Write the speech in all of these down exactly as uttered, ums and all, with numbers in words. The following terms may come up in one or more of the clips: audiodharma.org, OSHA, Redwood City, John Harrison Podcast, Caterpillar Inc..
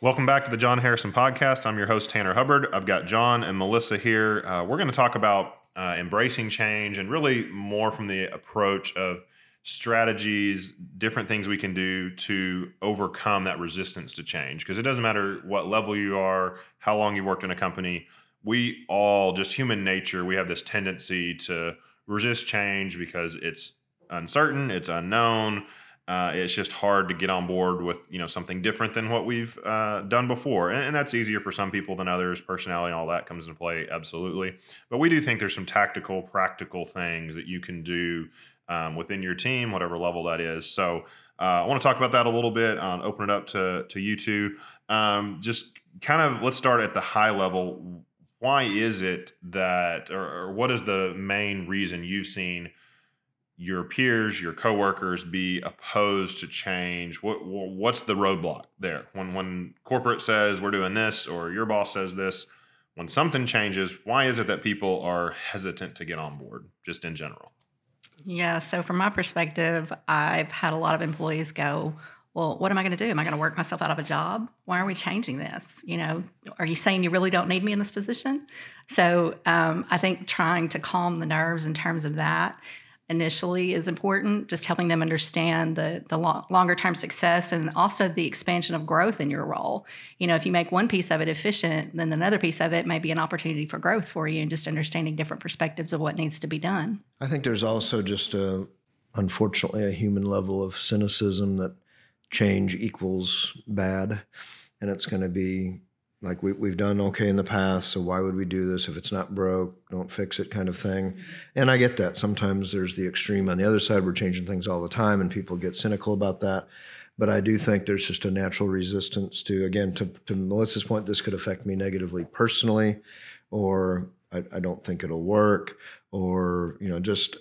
Welcome back to the John Harrison Podcast. I'm your host, Tanner Hubbard. I've got John and Melissa here. Uh, we're going to talk about uh, embracing change and really more from the approach of strategies, different things we can do to overcome that resistance to change. Because it doesn't matter what level you are, how long you've worked in a company, we all, just human nature, we have this tendency to resist change because it's uncertain, it's unknown. Uh, it's just hard to get on board with, you know, something different than what we've uh, done before. And, and that's easier for some people than others. Personality and all that comes into play, absolutely. But we do think there's some tactical, practical things that you can do um, within your team, whatever level that is. So uh, I want to talk about that a little bit, uh, open it up to, to you two. Um, just kind of let's start at the high level. Why is it that, or, or what is the main reason you've seen your peers, your coworkers be opposed to change? What, what's the roadblock there? When when corporate says we're doing this or your boss says this, when something changes, why is it that people are hesitant to get on board just in general? Yeah, so from my perspective, I've had a lot of employees go, well, what am I going to do? Am I going to work myself out of a job? Why are we changing this? You know, are you saying you really don't need me in this position? So um, I think trying to calm the nerves in terms of that initially is important, just helping them understand the, the long, longer-term success and also the expansion of growth in your role. You know, if you make one piece of it efficient, then another piece of it may be an opportunity for growth for you and just understanding different perspectives of what needs to be done. I think there's also just, a, unfortunately, a human level of cynicism that change equals bad, and it's going to be like we, we've done okay in the past, so why would we do this if it's not broke? Don't fix it kind of thing. And I get that. Sometimes there's the extreme on the other side. We're changing things all the time, and people get cynical about that. But I do think there's just a natural resistance to, again, to, to Melissa's point, this could affect me negatively personally, or I, I don't think it'll work, or, you know, just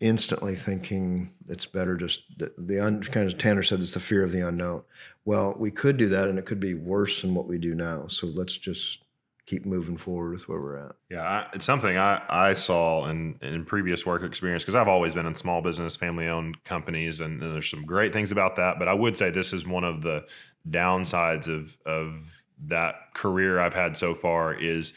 instantly thinking it's better just the, the un, kind of Tanner said it's the fear of the unknown. Well, we could do that, and it could be worse than what we do now. So let's just keep moving forward with where we're at. Yeah, I, it's something I, I saw in, in previous work experience because I've always been in small business, family-owned companies, and, and there's some great things about that. But I would say this is one of the downsides of of that career I've had so far is,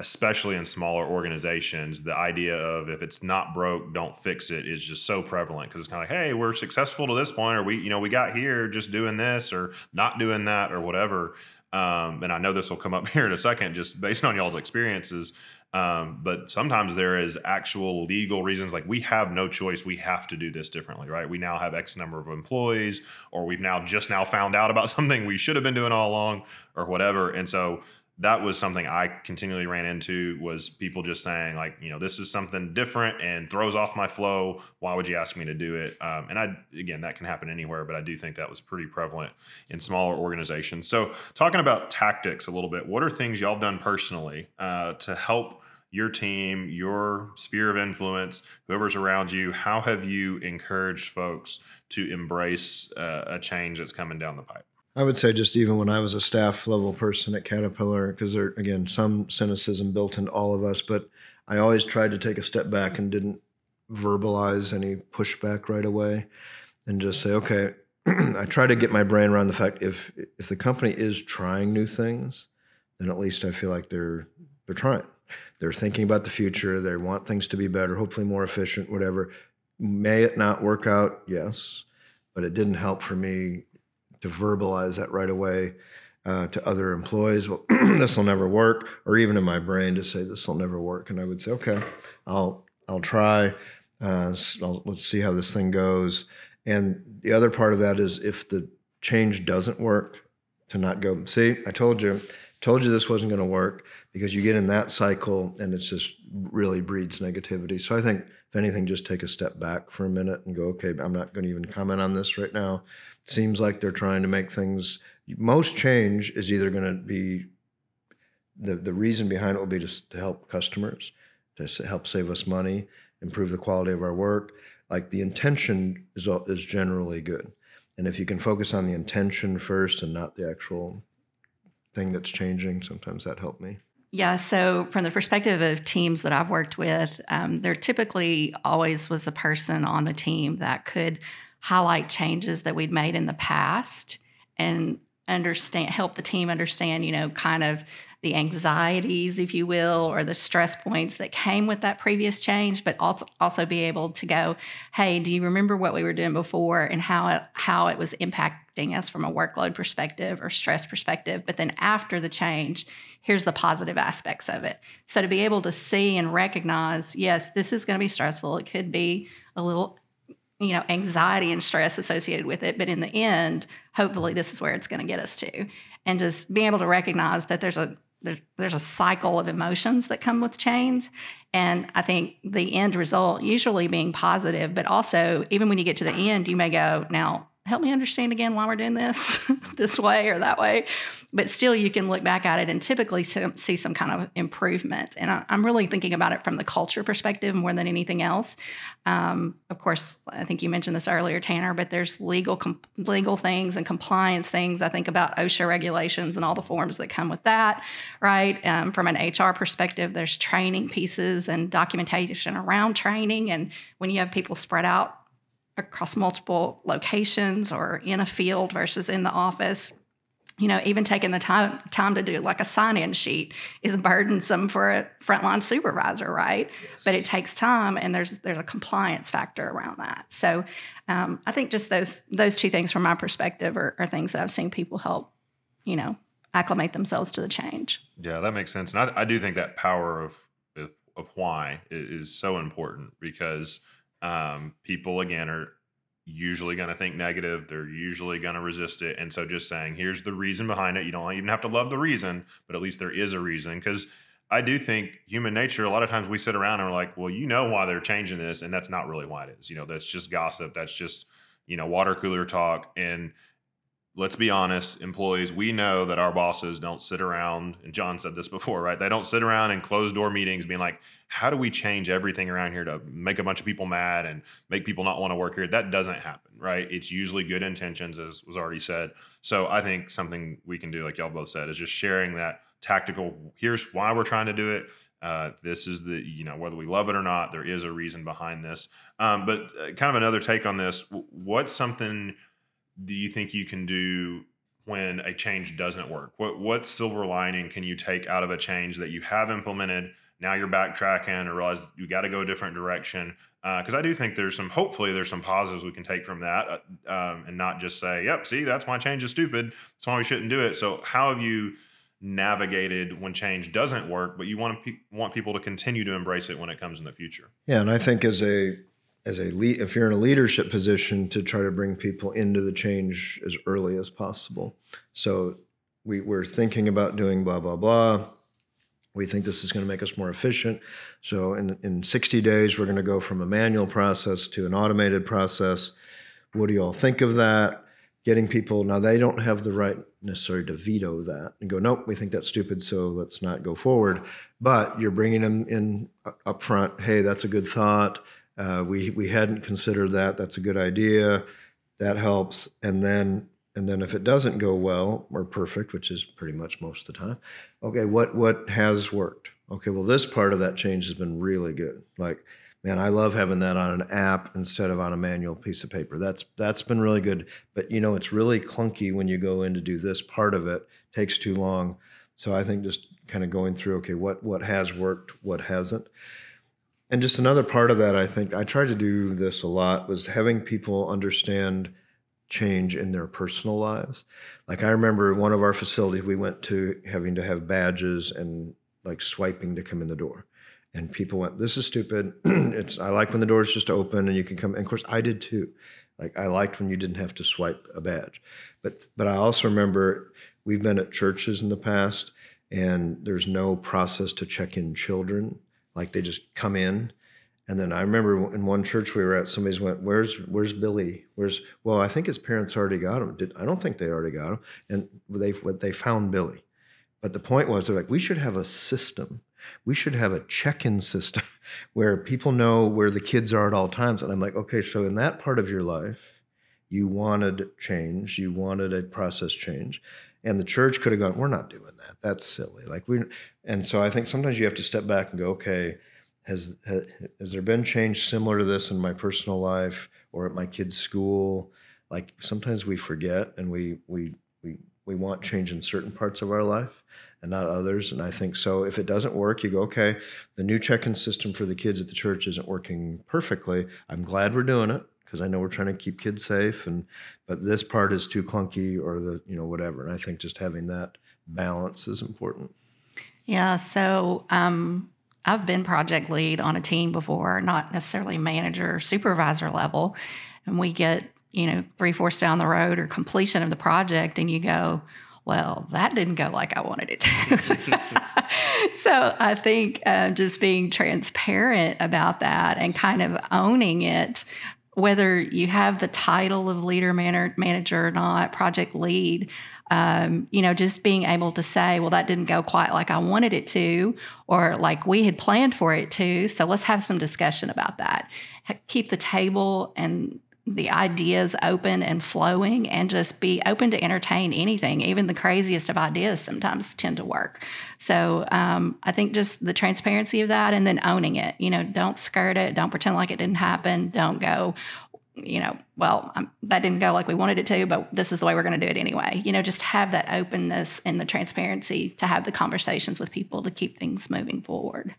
especially in smaller organizations, the idea of if it's not broke, don't fix it is just so prevalent because it's kind of like, hey, we're successful to this point, or we, you know, we got here just doing this or not doing that or whatever. Um, and I know this will come up here in a second, just based on y'all's experiences. Um, but sometimes there is actual legal reasons, like we have no choice. We have to do this differently, right? We now have X number of employees, or we've now just now found out about something we should have been doing all along or whatever. And so that was something I continually ran into was people just saying like, you know, this is something different and throws off my flow. Why would you ask me to do it? Um, and I, again, that can happen anywhere, but I do think that was pretty prevalent in smaller organizations. So talking about tactics a little bit, what are things y'all done personally uh, to help your team, your sphere of influence, whoever's around you? How have you encouraged folks to embrace uh, a change that's coming down the pipe? I would say just even when I was a staff level person at Caterpillar, because there, again, some cynicism built into all of us, but I always tried to take a step back and didn't verbalize any pushback right away and just say, okay, I try to get my brain around the fact if if the company is trying new things, then at least I feel like they're they're trying. They're thinking about the future. They want things to be better, hopefully more efficient, whatever. May it not work out? Yes, but it didn't help for me to verbalize that right away uh, to other employees. Well, this will never work. Or even in my brain to say, this will never work. And I would say, okay, I'll I'll try. Uh, I'll, let's see how this thing goes. And the other part of that is if the change doesn't work, to not go, see, I told you, told you this wasn't going to work, because you get in that cycle and it just really breeds negativity. So I think, if anything, just take a step back for a minute and go, okay, I'm not going to even comment on this right now. Seems like they're trying to make things. Most change is either going to be the the reason behind it will be to, to help customers, to help save us money, improve the quality of our work. Like the intention is is generally good. And if you can focus on the intention first and not the actual thing that's changing, sometimes that helped me. Yeah. So from the perspective of teams that I've worked with, um, there typically always was a person on the team that could highlight changes that we'd made in the past and understand, help the team understand, you know, kind of the anxieties, if you will, or the stress points that came with that previous change, but also also be able to go, hey, do you remember what we were doing before and how it, how it was impacting us from a workload perspective or stress perspective? But then after the change, here's the positive aspects of it. So to be able to see and recognize, yes, this is going to be stressful. It could be a little, you know, anxiety and stress associated with it. But in the end, hopefully this is where it's going to get us to. And just being able to recognize that there's a there, there's a cycle of emotions that come with change. And I think the end result usually being positive, but also even when you get to the end, you may go, now help me understand again why we're doing this, this way or that way. But still you can look back at it and typically see some kind of improvement. And I, I'm really thinking about it from the culture perspective more than anything else. Um, of course, I think you mentioned this earlier, Tanner, but there's legal com- legal things and compliance things. I think about OSHA regulations and all the forms that come with that, right? Um, from an H R perspective, there's training pieces and documentation around training. And when you have people spread out across multiple locations or in a field versus in the office, you know, even taking the time time to do like a sign-in sheet is burdensome for a frontline supervisor, right? Yes. But it takes time, and there's there's a compliance factor around that. So um, I think just those those two things from my perspective are, are things that I've seen people help, you know, acclimate themselves to the change. Yeah, that makes sense. And I, I do think that power of, of, of why is so important because Um, people again are usually going to think negative. They're usually going to resist it. And so just saying, here's the reason behind it. You don't even have to love the reason, but at least there is a reason. Cause I do think human nature, a lot of times we sit around and we're like, well, you know why they're changing this. And that's not really why it is. You know, that's just gossip. That's just, you know, water cooler talk. And let's be honest, employees, we know that our bosses don't sit around, and John said this before, right? They don't sit around in closed door meetings being like, how do we change everything around here to make a bunch of people mad and make people not want to work here? That doesn't happen, right? It's usually good intentions, as was already said. So I think something we can do, like y'all both said, is just sharing that tactical, here's why we're trying to do it. Uh, this is the, you know, whether we love it or not, there is a reason behind this. Um, but kind of another take on this, what's something do you think you can do when a change doesn't work? What what silver lining can you take out of a change that you have implemented? Now you're backtracking or realize you got to go a different direction. Because uh, I do think there's some, hopefully there's some positives we can take from that uh, um, and not just say, yep, see, that's why change is stupid. That's why we shouldn't do it. So how have you navigated when change doesn't work, but you want to pe- want people to continue to embrace it when it comes in the future? Yeah, and I think as a As a lead, if you're in a leadership position, to try to bring people into the change as early as possible. So we, we're thinking about doing blah, blah, blah. We think this is going to make us more efficient. So in, in sixty days, we're going to go from a manual process to an automated process. What do you all think of that? Getting people, now they don't have the right necessarily to veto that and go, nope, we think that's stupid, so let's not go forward. But you're bringing them in up front. Hey, that's a good thought. Uh, we we hadn't considered that. That's a good idea. That helps. And then and then if it doesn't go well or perfect, which is pretty much most of the time, okay, what what has worked? Okay, well, this part of that change has been really good. Like, man, I love having that on an app instead of on a manual piece of paper. That's that's been really good. But, you know, it's really clunky when you go in to do this part of it. It takes too long. So I think just kind of going through, okay, what what has worked, what hasn't. And just another part of that, I think, I tried to do this a lot, was having people understand change in their personal lives. Like I remember one of our facilities, we went to having to have badges and like swiping to come in the door. And people went, this is stupid. It's I like when the door's just open and you can come. And of course, I did too. Like I liked when you didn't have to swipe a badge. But but I also remember we've been at churches in the past and there's no process to check in children. Like they just come in. And then I remember in one church we were at, somebody's went, where's where's Billy? Where's, well, I think his parents already got him. Did, I don't think they already got him. And they they found Billy. But the point was, they're like, we should have a system We should have a check-in system where people know where the kids are at all times. And I'm like, okay, so in that part of your life, you wanted change, you wanted a process change. And the church could have gone, we're not doing that. That's silly. Like we, and so I think sometimes you have to step back and go, okay, has, has, has there been change similar to this in my personal life or at my kid's school? Like sometimes we forget and we we we we want change in certain parts of our life and not others. And I think so if it doesn't work, you go, okay, the new check-in system for the kids at the church isn't working perfectly. I'm glad we're doing it because I know we're trying to keep kids safe, and but this part is too clunky or the, you know, whatever. And I think just having that balance is important. Yeah, so um, I've been project lead on a team before, not necessarily manager or supervisor level, and we get, you know, three-fourths down the road or completion of the project, and you go, well, that didn't go like I wanted it to. So I think uh, just being transparent about that and kind of owning it, whether you have the title of leader, man- manager or not, project lead, um, you know, just being able to say, well, that didn't go quite like I wanted it to, or like we had planned for it to, so let's have some discussion about that. Keep the table and the ideas open and flowing, and just be open to entertain anything. Even the craziest of ideas sometimes tend to work. So um, I think just the transparency of that and then owning it. You know, don't skirt it. Don't pretend like it didn't happen. Don't go, you know, well, I'm, that didn't go like we wanted it to, but this is the way we're going to do it anyway. You know, just have that openness and the transparency to have the conversations with people to keep things moving forward.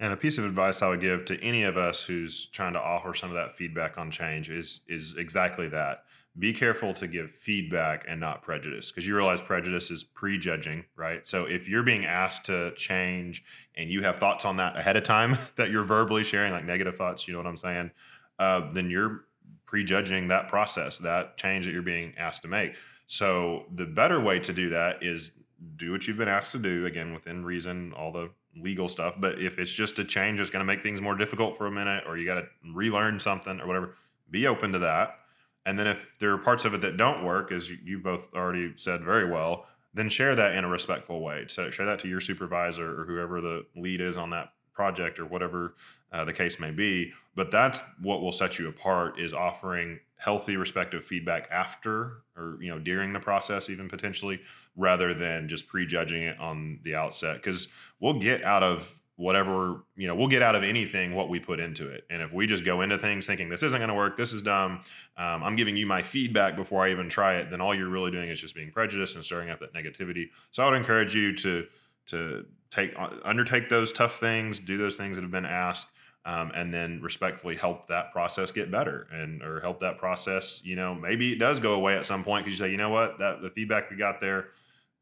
And a piece of advice I would give to any of us who's trying to offer some of that feedback on change is is exactly that. Be careful to give feedback and not prejudice, because you realize prejudice is prejudging, right? So if you're being asked to change and you have thoughts on that ahead of time that you're verbally sharing, like negative thoughts, you know what I'm saying, uh, then you're prejudging that process, that change that you're being asked to make. So the better way to do that is do what you've been asked to do, again, within reason, all the legal stuff. But if it's just a change that's going to make things more difficult for a minute, or you got to relearn something or whatever, be open to that. And then if there are parts of it that don't work, as you both already said very well, then share that in a respectful way. So share that to your supervisor or whoever the lead is on that project or whatever uh, the case may be. But that's what will set you apart, is offering healthy, respectful feedback after, or, you know, during the process even potentially, rather than just prejudging it on the outset. Because we'll get out of whatever, you know, we'll get out of anything what we put into it. And if we just go into things thinking this isn't going to work, this is dumb, um, I'm giving you my feedback before I even try it, then all you're really doing is just being prejudiced and stirring up that negativity. So I would encourage you to to take undertake those tough things, do those things that have been asked, Um, and then respectfully help that process get better, and or help that process, you know, maybe it does go away at some point because you say, you know what, that the feedback we got there,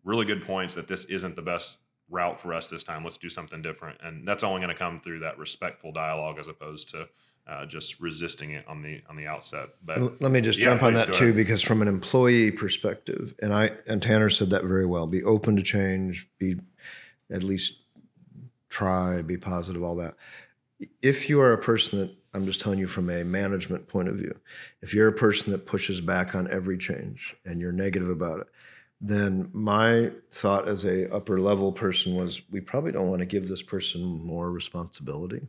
really good points, that this isn't the best route for us this time. Let's do something different. And that's only going to come through that respectful dialogue as opposed to uh, just resisting it on the on the outset. But let me just yeah, jump on that too, because from an employee perspective, and I and Tanner said that very well, be open to change, be at least try, be positive, all that. If you are a person that, I'm just telling you from a management point of view, if you're a person that pushes back on every change and you're negative about it, then my thought as a upper level person was, we probably don't want to give this person more responsibility,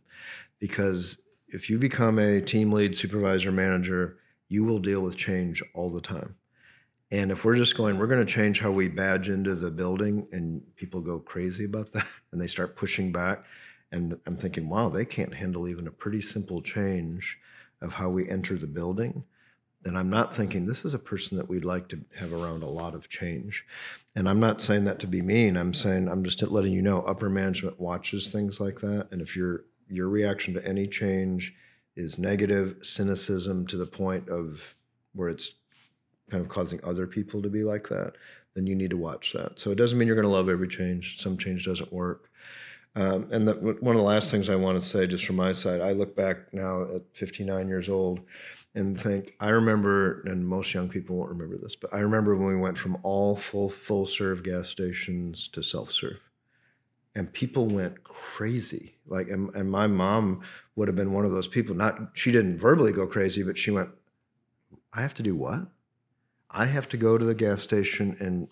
because if you become a team lead, supervisor, manager, you will deal with change all the time. And if we're just going, we're going to change how we badge into the building, and people go crazy about that and they start pushing back. And I'm thinking, wow, they can't handle even a pretty simple change of how we enter the building. Then I'm not thinking, this is a person that we'd like to have around a lot of change. And I'm not saying that to be mean. I'm saying, I'm just letting you know, upper management watches things like that. And if your your reaction to any change is negative, cynicism to the point of where it's kind of causing other people to be like that, then you need to watch that. So it doesn't mean you're going to love every change. Some change doesn't work. Um, and the, one of the last things I want to say, just from my side, I look back now at fifty-nine years old and think, I remember, and most young people won't remember this, but I remember when we went from all full full serve gas stations to self-serve, and people went crazy. Like, and, and my mom would have been one of those people. Not, she didn't verbally go crazy, but she went, I have to do what? I have to go to the gas station and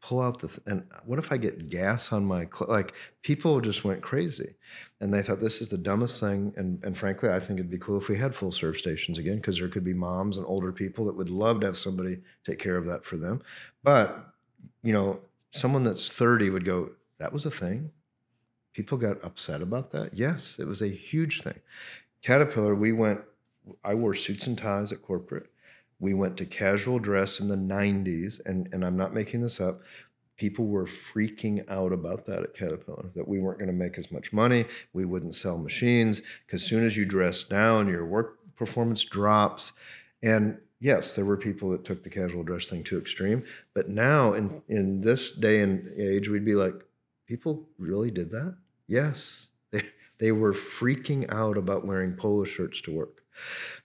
pull out the, th- and what if I get gas on my, cl-? Like, people just went crazy. And they thought, this is the dumbest thing. And and frankly, I think it'd be cool if we had full serve stations again, because there could be moms and older people that would love to have somebody take care of that for them. But, you know, someone that's thirty would go, that was a thing. People got upset about that. Yes, it was a huge thing. Caterpillar, we went, I wore suits and ties at corporate. We went to casual dress in the nineties, and, and I'm not making this up. People were freaking out about that at Caterpillar, that we weren't going to make as much money. We wouldn't sell machines, because as soon as you dress down, your work performance drops. And yes, there were people that took the casual dress thing too extreme. But now in, in this day and age, we'd be like, people really did that? Yes. They, they were freaking out about wearing polo shirts to work.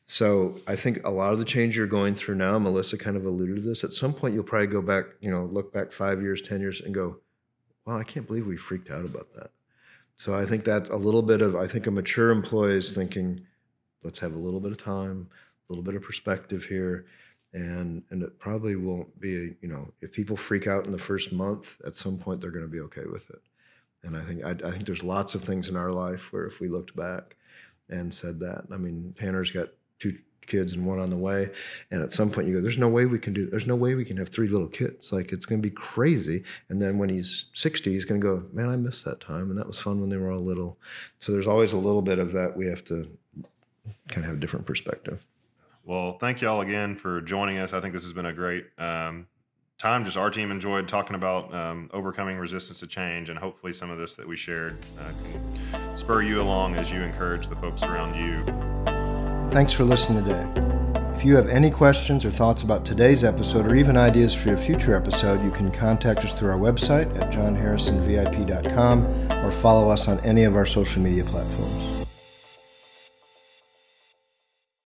So I think a lot of the change you're going through now, Melissa kind of alluded to this, at some point you'll probably go back, you know, look back five years, ten years and go, wow, I can't believe we freaked out about that. So I think that's a little bit of, I think a mature employee is thinking, let's have a little bit of time, a little bit of perspective here. And and it probably won't be, a, you know, if people freak out in the first month, at some point they're going to be okay with it. And I think I, I think there's lots of things in our life where if we looked back and said that, I mean, Tanner's got two kids and one on the way. And at some point you go, there's no way we can do, there's no way we can have three little kids. Like, it's going to be crazy. And then when he's sixty, he's going to go, man, I missed that time. And that was fun when they were all little. So there's always a little bit of that. We have to kind of have a different perspective. Well, thank y'all again for joining us. I think this has been a great um, time. Just our team enjoyed talking about um, overcoming resistance to change, and hopefully some of this that we shared uh, can spur you along as you encourage the folks around you. Thanks for listening today. If you have any questions or thoughts about today's episode, or even ideas for a future episode, you can contact us through our website at john harrison vip dot com or follow us on any of our social media platforms.